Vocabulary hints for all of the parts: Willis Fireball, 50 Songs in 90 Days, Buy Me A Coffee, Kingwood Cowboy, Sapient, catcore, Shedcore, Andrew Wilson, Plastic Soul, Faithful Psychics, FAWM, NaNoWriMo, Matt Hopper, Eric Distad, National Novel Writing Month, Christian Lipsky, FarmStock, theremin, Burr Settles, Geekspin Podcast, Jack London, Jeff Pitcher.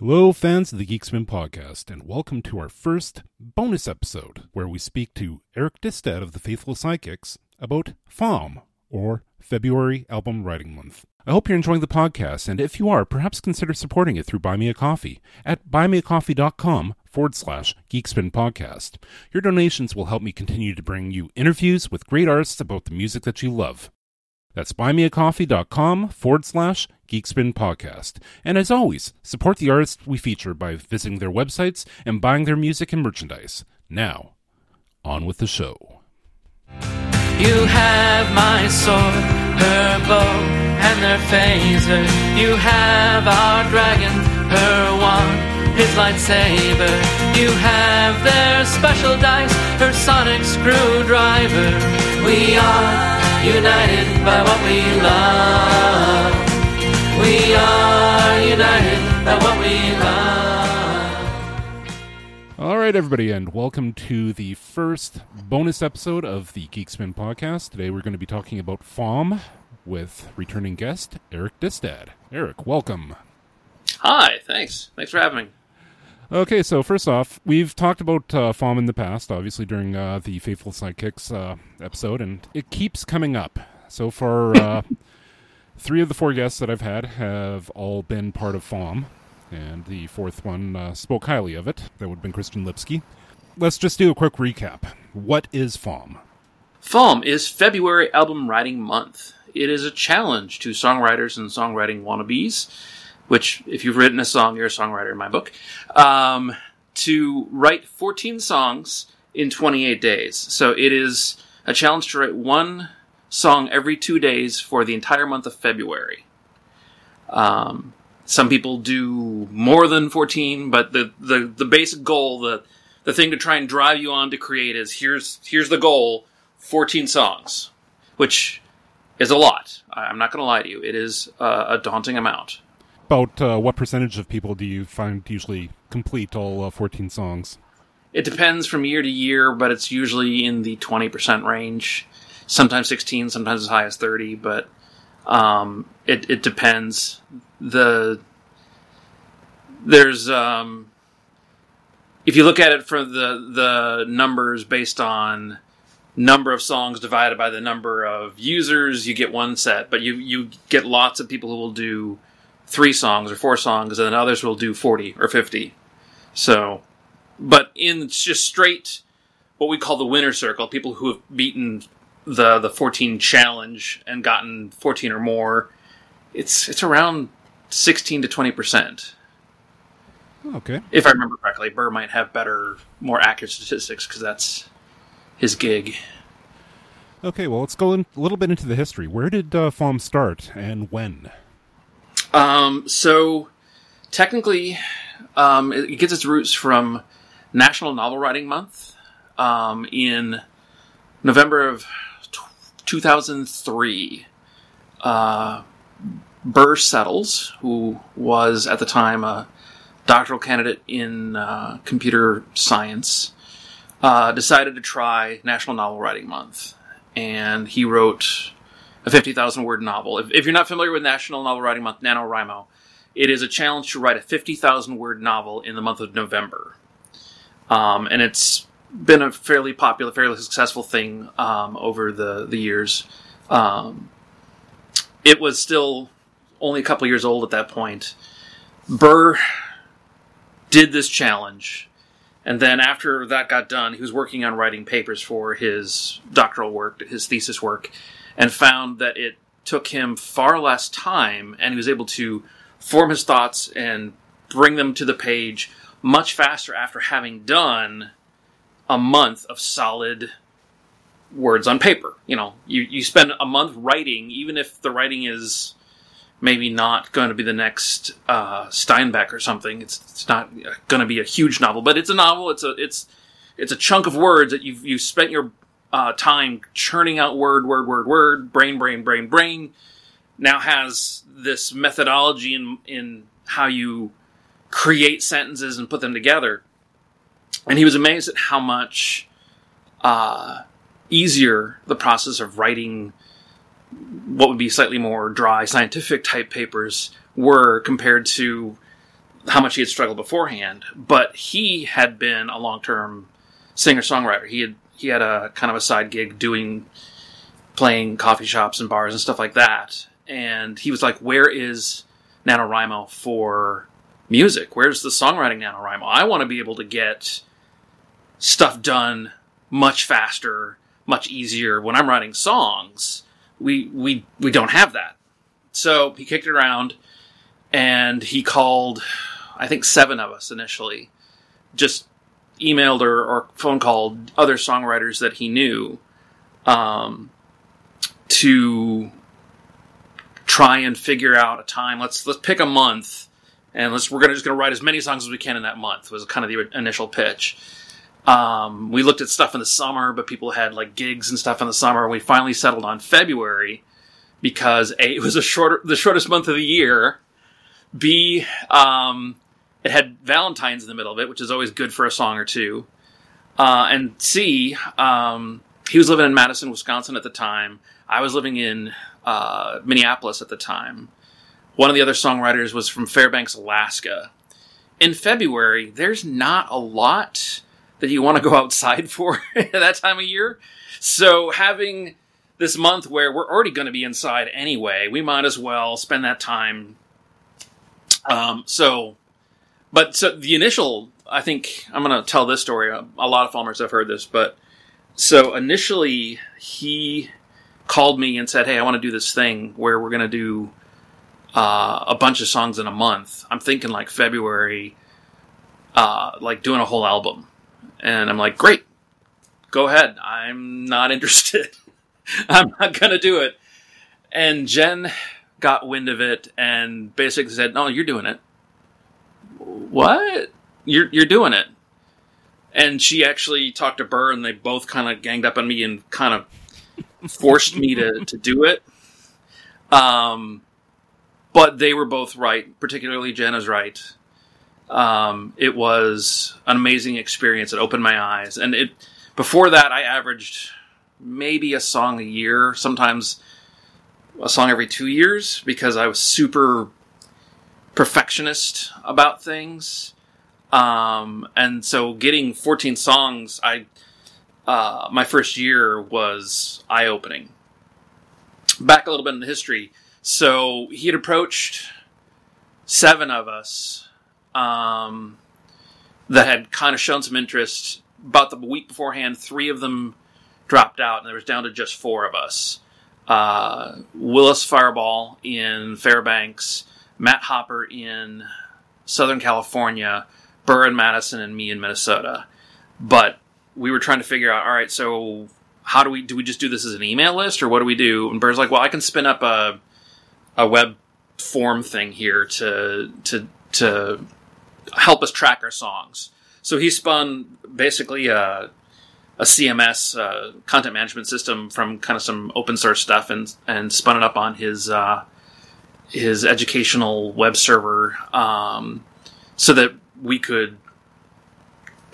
Hello, fans of the Geekspin Podcast, and welcome to our first bonus episode, where we speak to Eric Distad of the Faithful Psychics about FAWM, or February Album Writing Month. I hope you're enjoying the podcast, and if you are, perhaps consider supporting it through Buy Me A Coffee at buymeacoffee.com/Geekspin Podcast. Your donations will help me continue to bring you interviews with great artists about the music that you love. That's buymeacoffee.com/Geekspin Podcast. And as always, support the artists we feature by visiting their websites and buying their music and merchandise. Now, on with the show. You have my sword, her bow, and their phaser. You have our dragon, her wand, his lightsaber. You have their special dice, her sonic screwdriver. We are united by what we love. We are united by what we love. All right, everybody, and welcome to the first bonus episode of the Geekspin Podcast. Today we're going to be talking about FAWM with returning guest Eric Distad. Eric, welcome. Hi, thanks. Thanks for having me. Okay, so first off, we've talked about FAWM in the past, obviously during the Faithful Psychics episode, and it keeps coming up. So far, three of the four guests that I've had have all been part of FAWM, and the fourth one spoke highly of it. That would have been Christian Lipsky. Let's just do a quick recap. What is FAWM? FAWM is February Album Writing Month. It is a challenge to songwriters and songwriting wannabes, which, if you've written a song, you're a songwriter in my book, to write 14 songs in 28 days. So it is a challenge to write one song every 2 days for the entire month of February. Some people do more than 14, but the basic goal, the thing to try and drive you on to create is, here's the goal, 14 songs, which is a lot. I'm not going to lie to you. It is a daunting amount. About what percentage of people do you find usually complete all 14 songs? It depends from year to year, but it's usually in the 20% range. Sometimes 16, sometimes as high as 30, but it depends. There's if you look at it from the numbers based on number of songs divided by the number of users, you get one set, but you get lots of people who will do 3 songs or 4 songs, and then others will do 40 or 50. So, but in just straight what we call the winner circle, people who have beaten the 14 challenge and gotten 14 or more, it's around 16 to 20%. Okay. If I remember correctly, Burr might have better, more accurate statistics because that's his gig. Okay, well, let's go a little bit into the history. Where did FAWM start and when? So technically, it gets its roots from National Novel Writing Month, in November of 2003, Burr Settles, who was at the time a doctoral candidate in, computer science, decided to try National Novel Writing Month, and he wrote a 50,000 word novel. If you're not familiar with National Novel Writing Month, NaNoWriMo, it is a challenge to write a 50,000 word novel in the month of November. And it's been a fairly popular, fairly successful thing over the years. It was still only a couple years old at that point. Burr did this challenge, and then after that got done, he was working on writing papers for his doctoral work, his thesis work, and found that it took him far less time, and he was able to form his thoughts and bring them to the page much faster after having done a month of solid words on paper. You know, you spend a month writing, even if the writing is maybe not going to be the next Steinbeck or something. It's not going to be a huge novel, but it's a novel. It's a chunk of words that you've spent your time churning out word, brain, now has this methodology in how you create sentences and put them together. And he was amazed at how much easier the process of writing what would be slightly more dry, scientific type papers were compared to how much he had struggled beforehand, but he had been a long-term singer-songwriter. He had a kind of a side gig playing coffee shops and bars and stuff like that. And he was like, where is NaNoWriMo for music? Where's the songwriting NaNoWriMo? I want to be able to get stuff done much faster, much easier. When I'm writing songs, we don't have that. So he kicked it around, and he called, I think, 7 of us initially, just emailed or phone called other songwriters that he knew to try and figure out a time. Let's pick a month, and we're just gonna write as many songs as we can in that month, was kind of the initial pitch. We looked at stuff in the summer, but people had like gigs and stuff in the summer. We finally settled on February because A, it was the shortest month of the year. B, it had Valentine's in the middle of it, which is always good for a song or two. And C, he was living in Madison, Wisconsin at the time. I was living in Minneapolis at the time. One of the other songwriters was from Fairbanks, Alaska. In February, there's not a lot that you want to go outside for at that time of year. So having this month where we're already going to be inside anyway, we might as well spend that time. So the initial, I think I'm going to tell this story. A lot of farmers have heard this, but so initially he called me and said, hey, I want to do this thing where we're going to do a bunch of songs in a month. I'm thinking like February, like doing a whole album. And I'm like, great, go ahead. I'm not interested. I'm not going to do it. And Jen got wind of it and basically said, no, you're doing it. What? You're doing it. And she actually talked to Burr, and they both kind of ganged up on me and kind of forced me to do it. But they were both right, particularly Jen is right. It was an amazing experience. It opened my eyes. And before that, I averaged maybe a song a year, sometimes a song every 2 years, because I was super perfectionist about things. And so getting 14 songs, my first year was eye-opening. Back a little bit in the history. So he had approached 7 of us that had kind of shown some interest. About the week beforehand, 3 of them dropped out, and there was down to just 4 of us. Willis Fireball in Fairbanks, Matt Hopper in Southern California, Burr in Madison, and me in Minnesota. But we were trying to figure out, all right, so how do we just do this as an email list, or what do we do? And Burr's like, well, I can spin up a web form thing here to help us track our songs. So he spun basically a CMS, content management system, from kind of some open source stuff and spun it up on his educational web server, so that we could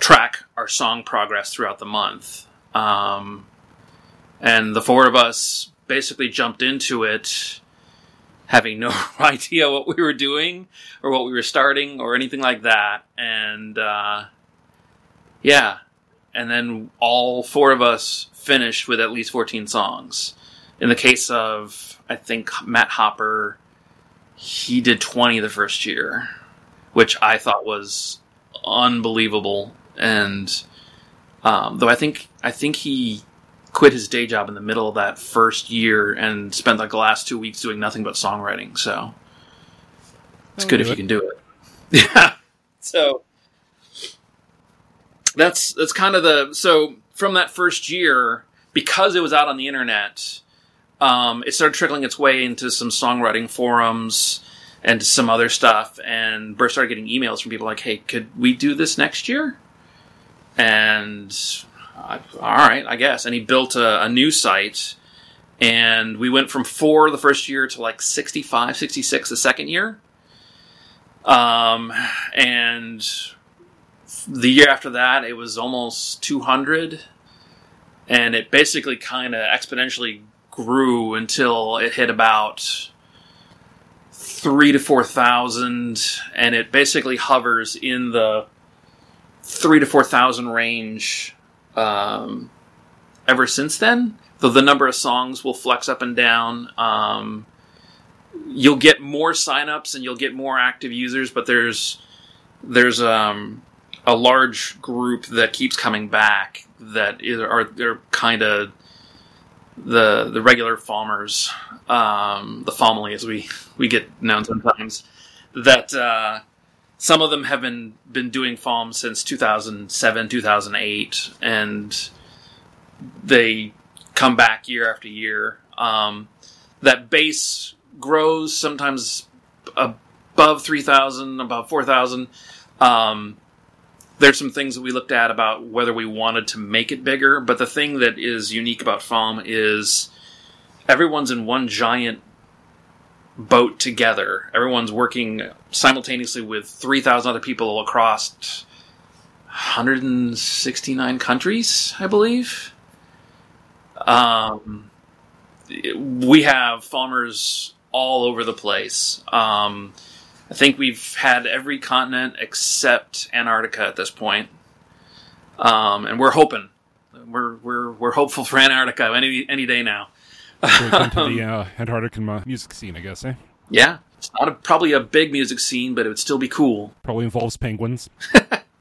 track our song progress throughout the month. And the 4 of us basically jumped into it, having no idea what we were doing or what we were starting or anything like that. And, yeah. And then all 4 of us finished with at least 14 songs. In the case of, I think, Matt Hopper, he did 20 the first year, which I thought was unbelievable. And, though I think he quit his day job in the middle of that first year and spent like the last 2 weeks doing nothing but songwriting. So it's good if you can do it. Yeah. So that's kind of so from that first year, because it was out on the internet, it started trickling its way into some songwriting forums and some other stuff. And Burr started getting emails from people like, hey, could we do this next year? And all right, I guess. And he built a new site, and we went from 4 the first year to like 65, 66 the second year. And the year after that, it was almost 200, and it basically kind of exponentially grew until it hit about 3,000 to 4,000, and it basically hovers in the 3,000 to 4,000 range ever since then. Though the number of songs will flex up and down. You'll get more signups and you'll get more active users, but there's a large group that keeps coming back that are kind of the regular FAWMers, the FAWMly as we get known sometimes, that some of them have been doing FAWM since 2007, 2008, and they come back year after year. That base grows sometimes above 3,000, above 4,000. There's some things that we looked at about whether we wanted to make it bigger, but the thing that is unique about FAWM is everyone's in one giant boat together. Everyone's working simultaneously with 3,000 other people across 169 countries, I believe. We have FAWMers all over the place. I think we've had every continent except Antarctica at this point. And we're hoping. We're hopeful for Antarctica any day now. Welcome to the Antarctic music scene, I guess, eh? Yeah. It's not probably a big music scene, but it would still be cool. Probably involves penguins.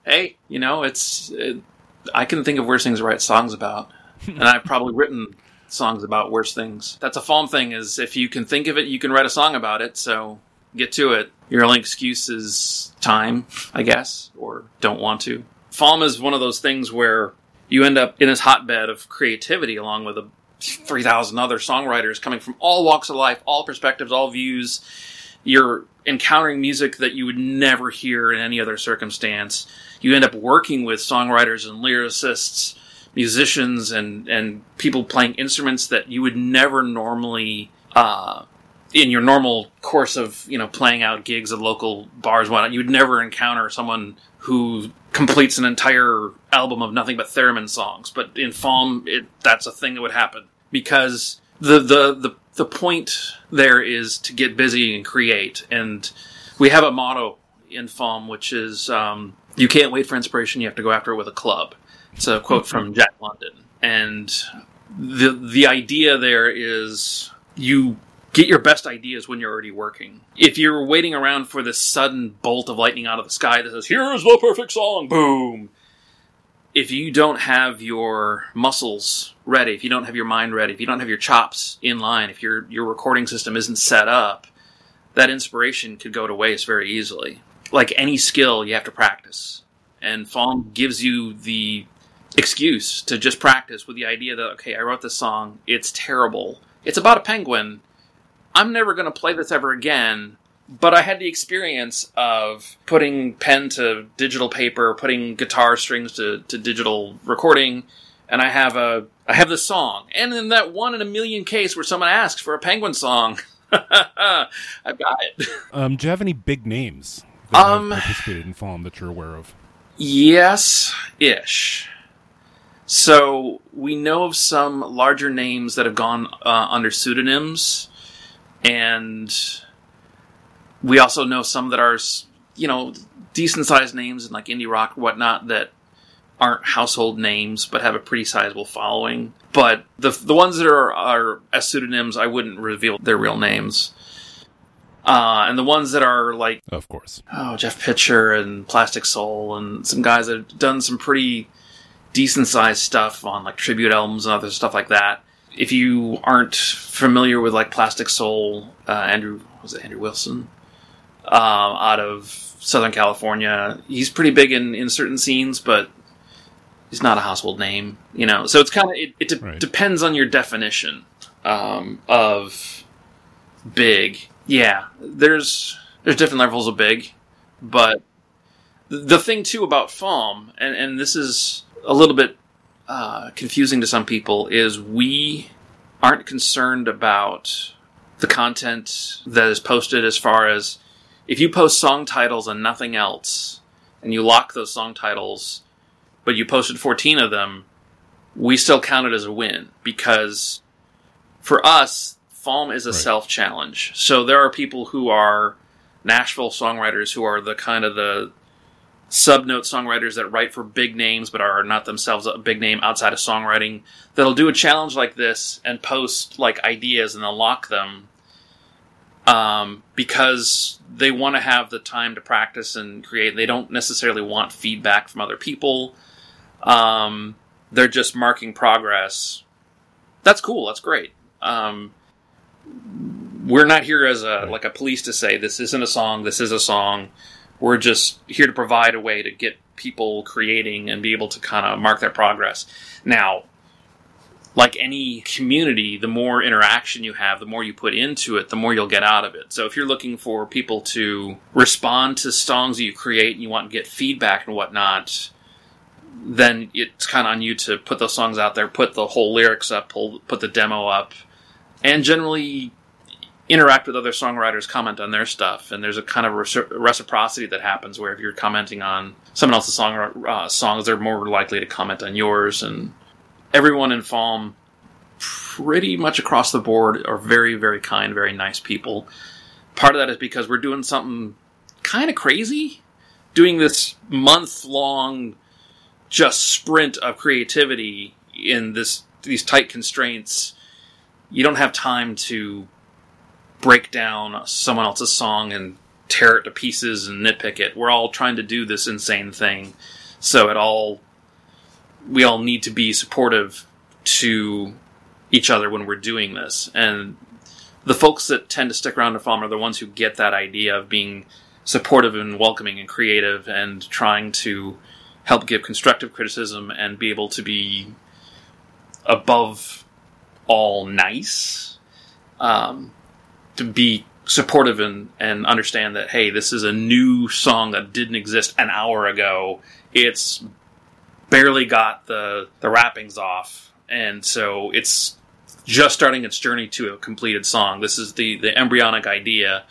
Hey, I can think of worse things to write songs about. And I've probably written songs about worse things. That's a FAWM thing, is if you can think of it, you can write a song about it, so get to it. Your only excuse is time, I guess, or don't want to. FAWM is one of those things where you end up in this hotbed of creativity along with 3,000 other songwriters coming from all walks of life, all perspectives, all views. You're encountering music that you would never hear in any other circumstance. You end up working with songwriters and lyricists, musicians, and people playing instruments that you would never normally in your normal course of, playing out gigs at local bars, whatnot, you would never encounter someone who completes an entire album of nothing but theremin songs. But in FAWM, that's a thing that would happen, because the point there is to get busy and create. And we have a motto in FAWM, which is, you can't wait for inspiration, you have to go after it with a club. It's a quote from Jack London. And the idea there is you get your best ideas when you're already working. If you're waiting around for this sudden bolt of lightning out of the sky that says, here's the perfect song, boom. If you don't have your muscles ready, if you don't have your mind ready, if you don't have your chops in line, if your recording system isn't set up, that inspiration could go to waste very easily. Like any skill, you have to practice. And FAWM gives you the excuse to just practice with the idea that, okay, I wrote this song, it's terrible. It's about a penguin. I'm never going to play this ever again, but I had the experience of putting pen to digital paper, putting guitar strings to digital recording, and I have this song. And in that one in a million case where someone asks for a penguin song, I've got it. Do you have any big names that have participated in FAWM that you're aware of? Yes-ish. So we know of some larger names that have gone under pseudonyms. And we also know some that are, decent-sized names and like indie rock and whatnot that aren't household names but have a pretty sizable following. But the ones that are as pseudonyms, I wouldn't reveal their real names. And the ones that are like... Of course. Oh, Jeff Pitcher and Plastic Soul and some guys that have done some pretty decent-sized stuff on like tribute albums and other stuff like that. If you aren't familiar with like Plastic Soul, Andrew Wilson, out of Southern California, he's pretty big in certain scenes, but he's not a household name, So it's kind of it depends on your definition of big. Yeah, there's different levels of big, but the thing too about FAWM, and this is a little bit confusing to some people, is we aren't concerned about the content that is posted. As far as if you post song titles and nothing else, and you lock those song titles, but you posted 14 of them, we still count it as a win, because for us, FAWM is a self-challenge. So there are people who are Nashville songwriters who are the kind of the sub-note songwriters that write for big names but are not themselves a big name outside of songwriting that'll do a challenge like this and post like ideas and they'll lock them because they want to have the time to practice and create. They don't necessarily want feedback from other people. They're just marking progress. That's cool. That's great. We're not here as a police to say, this isn't a song, this is a song. We're just here to provide a way to get people creating and be able to kind of mark their progress. Now, like any community, the more interaction you have, the more you put into it, the more you'll get out of it. So if you're looking for people to respond to songs that you create and you want to get feedback and whatnot, then it's kind of on you to put those songs out there, put the whole lyrics up, put the demo up, and generally interact with other songwriters, comment on their stuff. And there's a kind of reciprocity that happens where if you're commenting on someone else's songs, they're more likely to comment on yours. And everyone in FAWM, pretty much across the board, are very, very kind, very nice people. Part of that is because we're doing something kind of crazy, doing this month-long just sprint of creativity in these tight constraints. You don't have time to break down someone else's song and tear it to pieces and nitpick it. We're all trying to do this insane thing. So we all need to be supportive to each other when we're doing this. And the folks that tend to stick around to FAWM are the ones who get that idea of being supportive and welcoming and creative and trying to help give constructive criticism and be able to be above all nice, to be supportive and understand that, hey, this is a new song that didn't exist an hour ago. It's barely got the wrappings off, and so it's just starting its journey to a completed song. This is the embryonic idea.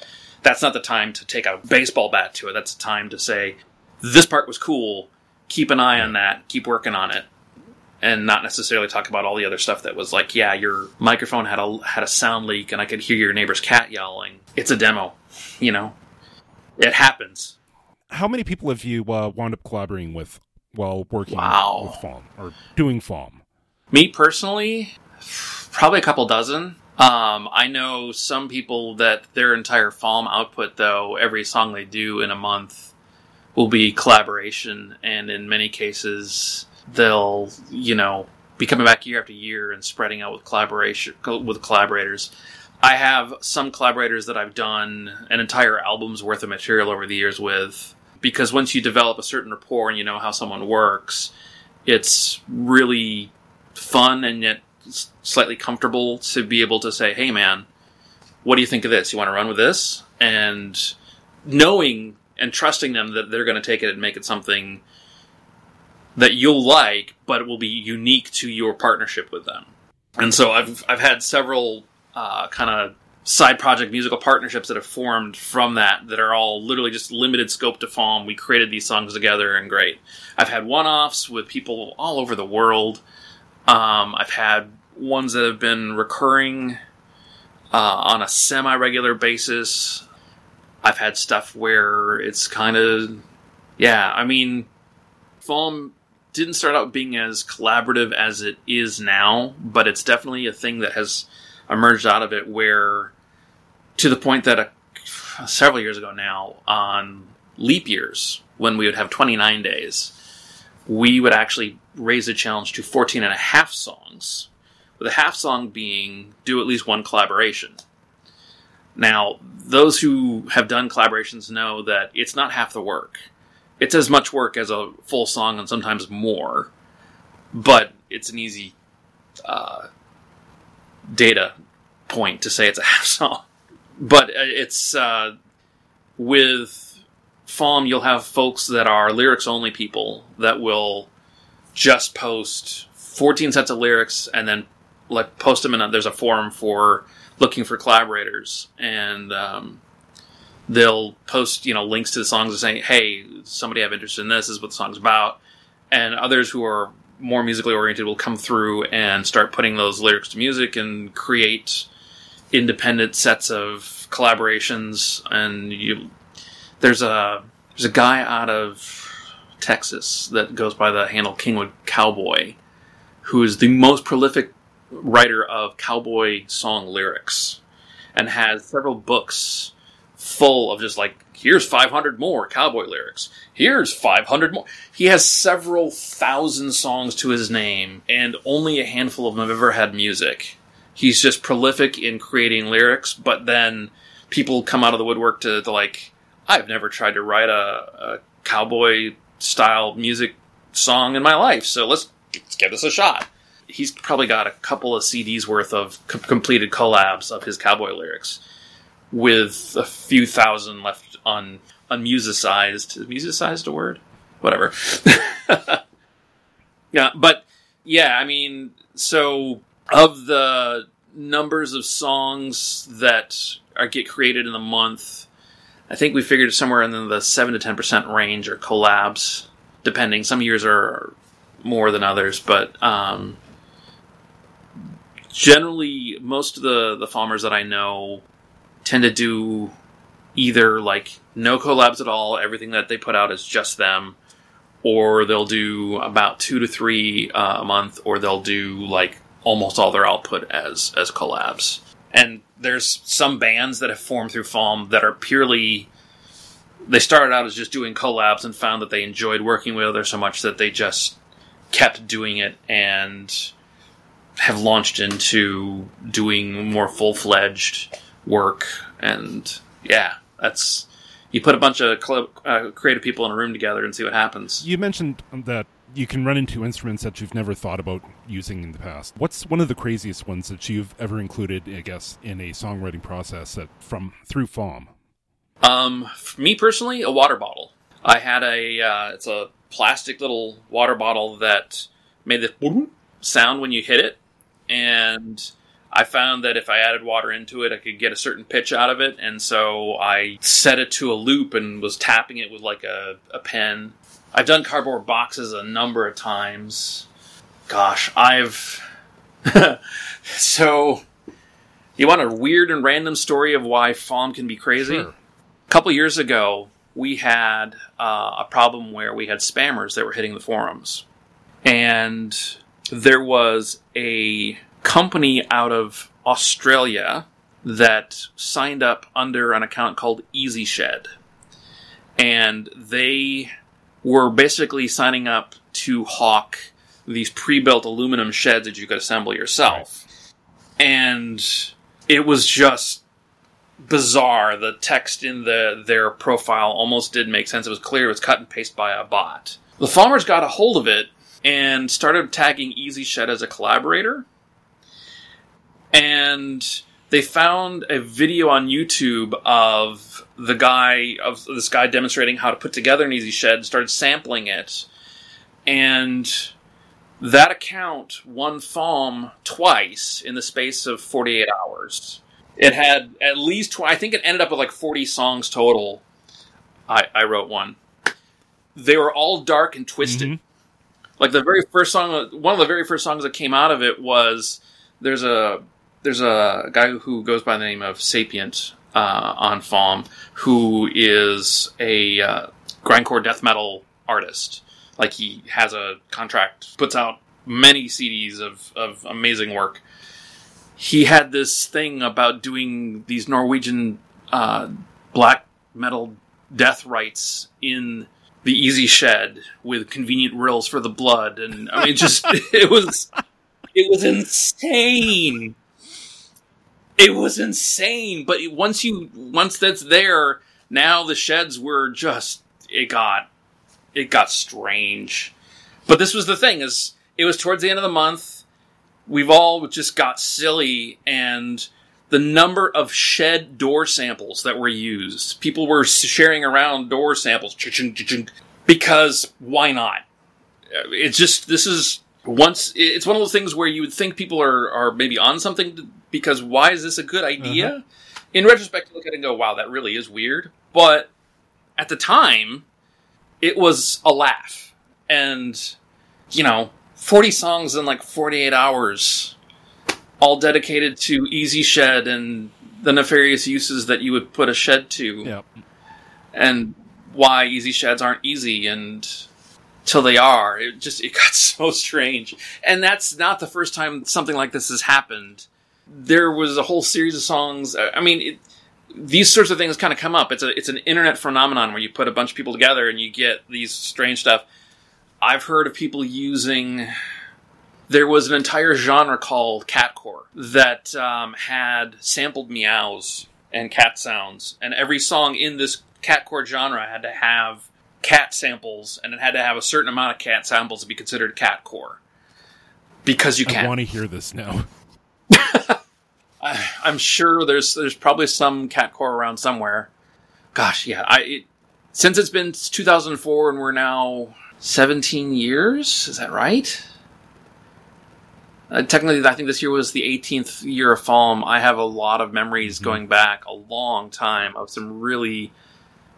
That's not the time to take a baseball bat to it. That's the time to say, this part was cool, keep an eye on that, keep working on it. And not necessarily talk about all the other stuff that was like, yeah, your microphone had a sound leak and I could hear your neighbor's cat yelling. It's a demo, you know? It happens. How many people have you wound up collaborating with while working with FAWM or doing FAWM? Me personally, probably a couple dozen. I know some people that their entire FAWM output, though, every song they do in a month will be collaboration, and in many cases they'll, be coming back year after year and spreading out with collaborators. I have some collaborators that I've done an entire album's worth of material over the years with, because once you develop a certain rapport and you know how someone works, it's really fun and yet slightly comfortable to be able to say, hey man, what do you think of this? You want to run with this? And knowing and trusting them that they're going to take it and make it something that you'll like, but it will be unique to your partnership with them. And so I've had several kind of side project musical partnerships that have formed from that are all literally just limited scope to FAWM. We created these songs together, and great. I've had one-offs with people all over the world. I've had ones that have been recurring on a semi-regular basis. I've had stuff where it's kind of... Yeah, I mean, FAWM didn't start out being as collaborative as it is now, but it's definitely a thing that has emerged out of it, where to the point that several years ago now, on leap years, when we would have 29 days, we would actually raise the challenge to 14 and a half songs, with a half song being do at least one collaboration. Now, those who have done collaborations know that it's not half the work. It's as much work as a full song and sometimes more, but it's an easy data point to say it's a half song. But it's with FAWM, you'll have folks that are lyrics only people that will just post 14 sets of lyrics and then post them there's a forum for looking for collaborators, and they'll post, links to the songs and say, hey, somebody have interest in this is what the song's about. And others who are more musically oriented will come through and start putting those lyrics to music and create independent sets of collaborations, and there's a guy out of Texas that goes by the handle Kingwood Cowboy, who is the most prolific writer of cowboy song lyrics, and has several books full of just like, here's 500 more cowboy lyrics, here's 500 more. He has several thousand songs to his name, and only a handful of them have ever had music. He's just prolific in creating lyrics, but then people come out of the woodwork to like, I've never tried to write a cowboy-style music song in my life, so let's give this a shot. He's probably got a couple of CDs worth of completed collabs of his cowboy lyrics, with a few thousand left unmusicized. Is musicized a word? Whatever. Yeah, but yeah, I mean, so of the numbers of songs that get created in the month, I think we figured somewhere in the 7 to 10% range are collabs, depending. Some years are more than others, but generally most of the farmers that I know tend to do either like no collabs at all, everything that they put out is just them, or they'll do about 2 to 3 a month, or they'll do like almost all their output as collabs. And there's some bands that have formed through FAWM that are purely, they started out as just doing collabs and found that they enjoyed working with others so much that they just kept doing it and have launched into doing more full-fledged work. And yeah, that's, you put a bunch of creative people in a room together and see what happens. You mentioned that you can run into instruments that you've never thought about using in the past. What's one of the craziest ones that you've ever included, I guess, in a songwriting process that through FAWM? For me personally, a water bottle. I had it's a plastic little water bottle that made the sound when you hit it, and I found that if I added water into it, I could get a certain pitch out of it, and so I set it to a loop and was tapping it with like a pen. I've done cardboard boxes a number of times. Gosh, So, you want a weird and random story of why FAWM can be crazy? Sure. A couple years ago, we had a problem where we had spammers that were hitting the forums. And there was a company out of Australia that signed up under an account called Easy Shed. And they were basically signing up to hawk these pre-built aluminum sheds that you could assemble yourself. Right. And it was just bizarre. The text in their profile almost did make sense. It was clear it was cut and pasted by a bot. The farmers got a hold of it and started tagging Easy Shed as a collaborator. And they found a video on YouTube of this guy demonstrating how to put together an Easy Shed, and started sampling it. And that account won FAWM twice in the space of 48 hours. It had at least, I think it ended up with like 40 songs total. I wrote one. They were all dark and twisted. Mm-hmm. Like the very first song, one of the very first songs that came out of it was, there's a guy who goes by the name of Sapient on FAWM, who is a grindcore death metal artist. Like, he has a contract, puts out many CDs of amazing work. He had this thing about doing these Norwegian black metal death rites in the Easy Shed with convenient rills for the blood. And I mean, just, it was insane. It was insane, but once that's there, now the sheds were just, it got strange. But this was the thing, is it was towards the end of the month, we've all just got silly, and the number of shed door samples that were used, people were sharing around door samples, because why not? It's just, this is, once, it's one of those things where you would think people are maybe on something because why is this a good idea? Uh-huh. In retrospect, you look at it and go, wow, that really is weird. But at the time, it was a laugh. And, 40 songs in like 48 hours. all dedicated to Easy Shed and the nefarious uses that you would put a shed to. Yep. And why easy sheds aren't easy and till they are. It got so strange. And that's not the first time something like this has happened. There was a whole series of songs. I mean, these sorts of things kind of come up. It's an internet phenomenon where you put a bunch of people together and you get these strange stuff. I've heard of people using... There was an entire genre called catcore that had sampled meows and cat sounds. And every song in this catcore genre had to have cat samples, and it had to have a certain amount of cat samples to be considered catcore. Because you can. I want to hear this now. I'm sure there's probably some catcore around somewhere. Gosh, yeah. Since it's been 2004 and we're now 17 years, is that right? Technically, I think this year was the 18th year of FAWM. I have a lot of memories going back a long time of some really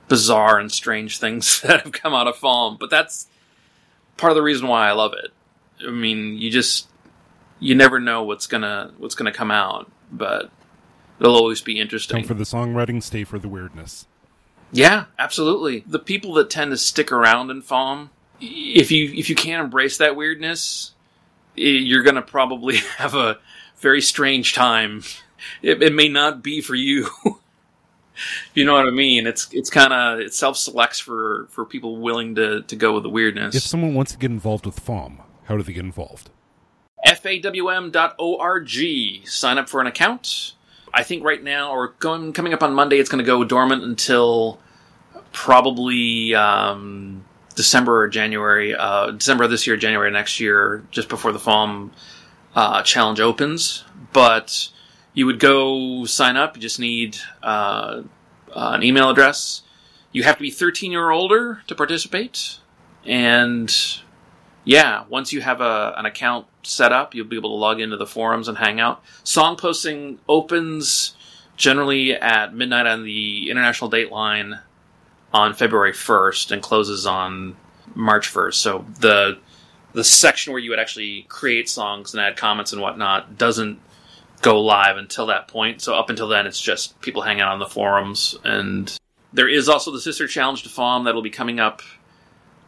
bizarre and strange things that have come out of FAWM. But that's part of the reason why I love it. I mean, you never know what's gonna come out, but it'll always be interesting. Come for the songwriting, stay for the weirdness. Yeah, absolutely. The people that tend to stick around in FAWM, if you can't embrace that weirdness, you're going to probably have a very strange time. It may not be for you. You know what I mean? It's kind of... It self-selects for people willing to go with the weirdness. If someone wants to get involved with FAWM, how do they get involved? FAWM.org. Sign up for an account. I think right now, or coming up on Monday, it's going to go dormant until probably... December or January, December of this year, January next year, just before the FAWM challenge opens. But you would go sign up. You just need an email address. You have to be 13 or older to participate. And yeah, once you have an account set up, you'll be able to log into the forums and hang out. Song posting opens generally at midnight on the International Dateline on February 1st and closes on March 1st. So the section where you would actually create songs and add comments and whatnot doesn't go live until that point. So up until then, it's just people hanging out on the forums. And there is also the Sister Challenge to FAWM that will be coming up.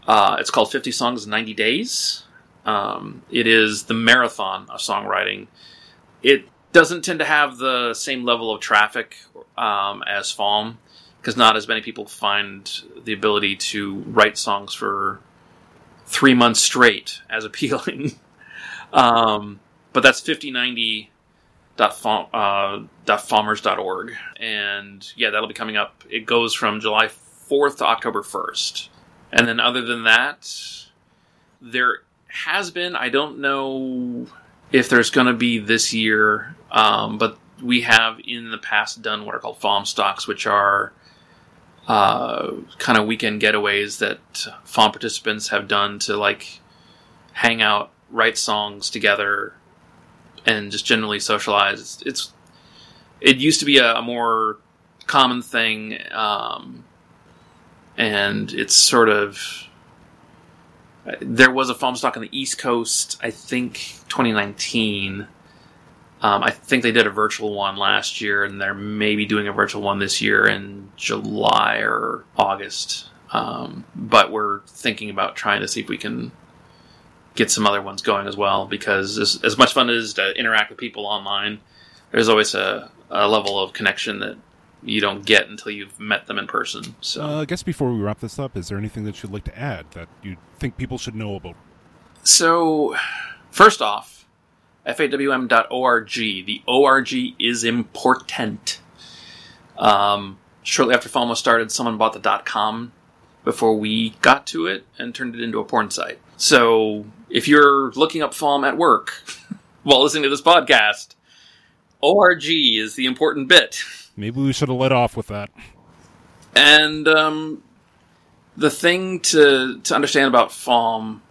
It's called 50 Songs in 90 Days. It is the marathon of songwriting. It doesn't tend to have the same level of traffic as FAWM, because not as many people find the ability to write songs for 3 months straight as appealing. But that's 5090.fawmers.org. And yeah, that'll be coming up. It goes from July 4th to October 1st. And then other than that, there has been, I don't know if there's going to be this year, but we have in the past done what are called FarmStocks, which are kind of weekend getaways that FAWM participants have done to like hang out, write songs together, and just generally socialize. It used to be a more common thing, and it's sort of... There was a FarmStock on the East Coast, I think, 2019. I think they did a virtual one last year, and they're maybe doing a virtual one this year in July or August. But we're thinking about trying to see if we can get some other ones going as well, because as much fun as to interact with people online, there's always a level of connection that you don't get until you've met them in person. So, I guess before we wrap this up, is there anything that you'd like to add that you think people should know about? So, first off, FAWM.org. The ORG is important. Shortly after FAWM was started, someone bought the .com before we got to it and turned it into a porn site. So if you're looking up FAWM at work while listening to this podcast, ORG is the important bit. Maybe we should have let off with that. And the thing to understand about FAWM,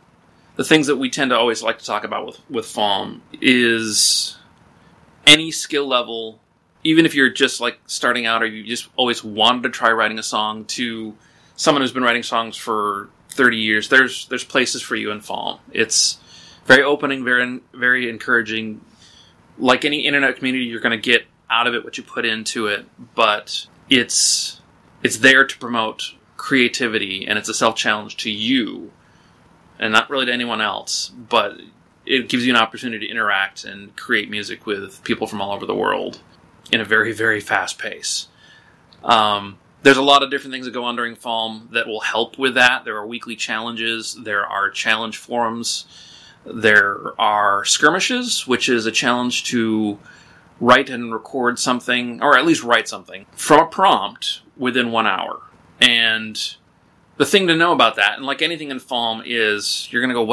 the things that we tend to always like to talk about with FAWM is any skill level, even if you're just like starting out or you just always wanted to try writing a song, to someone who's been writing songs for 30 years, there's places for you in FAWM. It's very opening, very encouraging. like any internet community, you're going to get out of it what you put into it, but it's there to promote creativity, and it's a self-challenge to you, and not really to anyone else, but it gives you an opportunity to interact and create music with people from all over the world in a very, very fast pace. There's a lot of different things that go on during FAWM that will help with that. There are weekly challenges. There are challenge forums. There are skirmishes, which is a challenge to write and record something, or at least write something, from a prompt within 1 hour. And the thing to know about that, and like anything in FAWM, is you're going to go,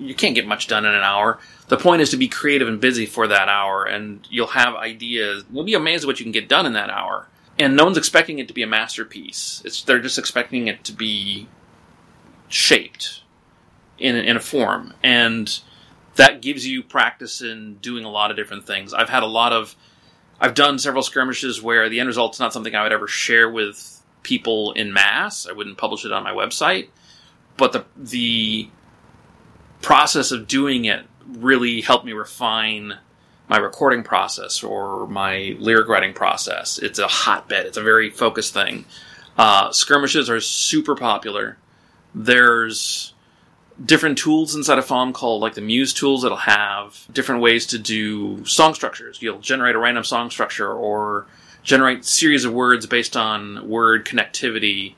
you can't get much done in an hour. The point is to be creative and busy for that hour, and you'll have ideas. You'll be amazed at what you can get done in that hour. And no one's expecting it to be a masterpiece. They're just expecting it to be shaped in a form. And that gives you practice in doing a lot of different things. I've done several skirmishes where the end result's not something I would ever share with people in mass. I wouldn't publish it on my website. But the process of doing it really helped me refine my recording process or my lyric writing process. It's a hotbed. It's a very focused thing. Skirmishes are super popular. There's different tools inside of FAWM called like the Muse tools that'll have different ways to do song structures. You'll generate a random song structure or generate series of words based on word connectivity,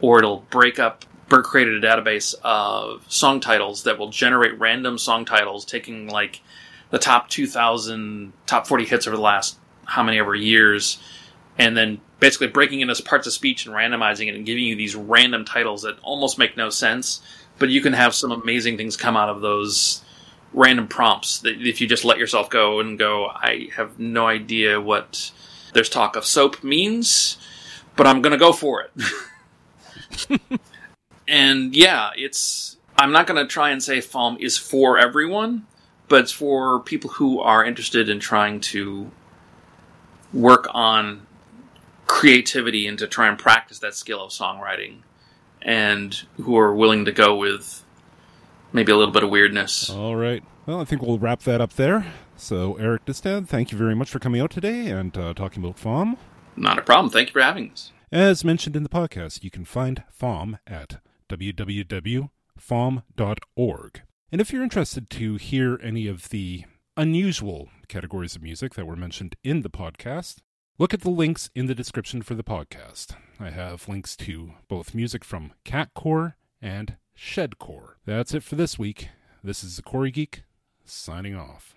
or it'll break up. Burr created a database of song titles that will generate random song titles, taking like the top 2,000, top 40 hits over the last how many ever years, and then basically breaking into parts of speech and randomizing it and giving you these random titles that almost make no sense, but you can have some amazing things come out of those random prompts that if you just let yourself go and go, I have no idea what there's talk of soap means, but I'm going to go for it. And yeah, I'm not going to try and say FAWM is for everyone, but it's for people who are interested in trying to work on creativity and to try and practice that skill of songwriting, and who are willing to go with maybe a little bit of weirdness. All right. Well, I think we'll wrap that up there. So, Eric Distad, thank you very much for coming out today and talking about FAWM. Not a problem. Thank you for having us. As mentioned in the podcast, you can find FAWM at www.fawm.org. And if you're interested to hear any of the unusual categories of music that were mentioned in the podcast, look at the links in the description for the podcast. I have links to both music from Catcore and Shedcore. That's it for this week. This is the Corey Geek, signing off.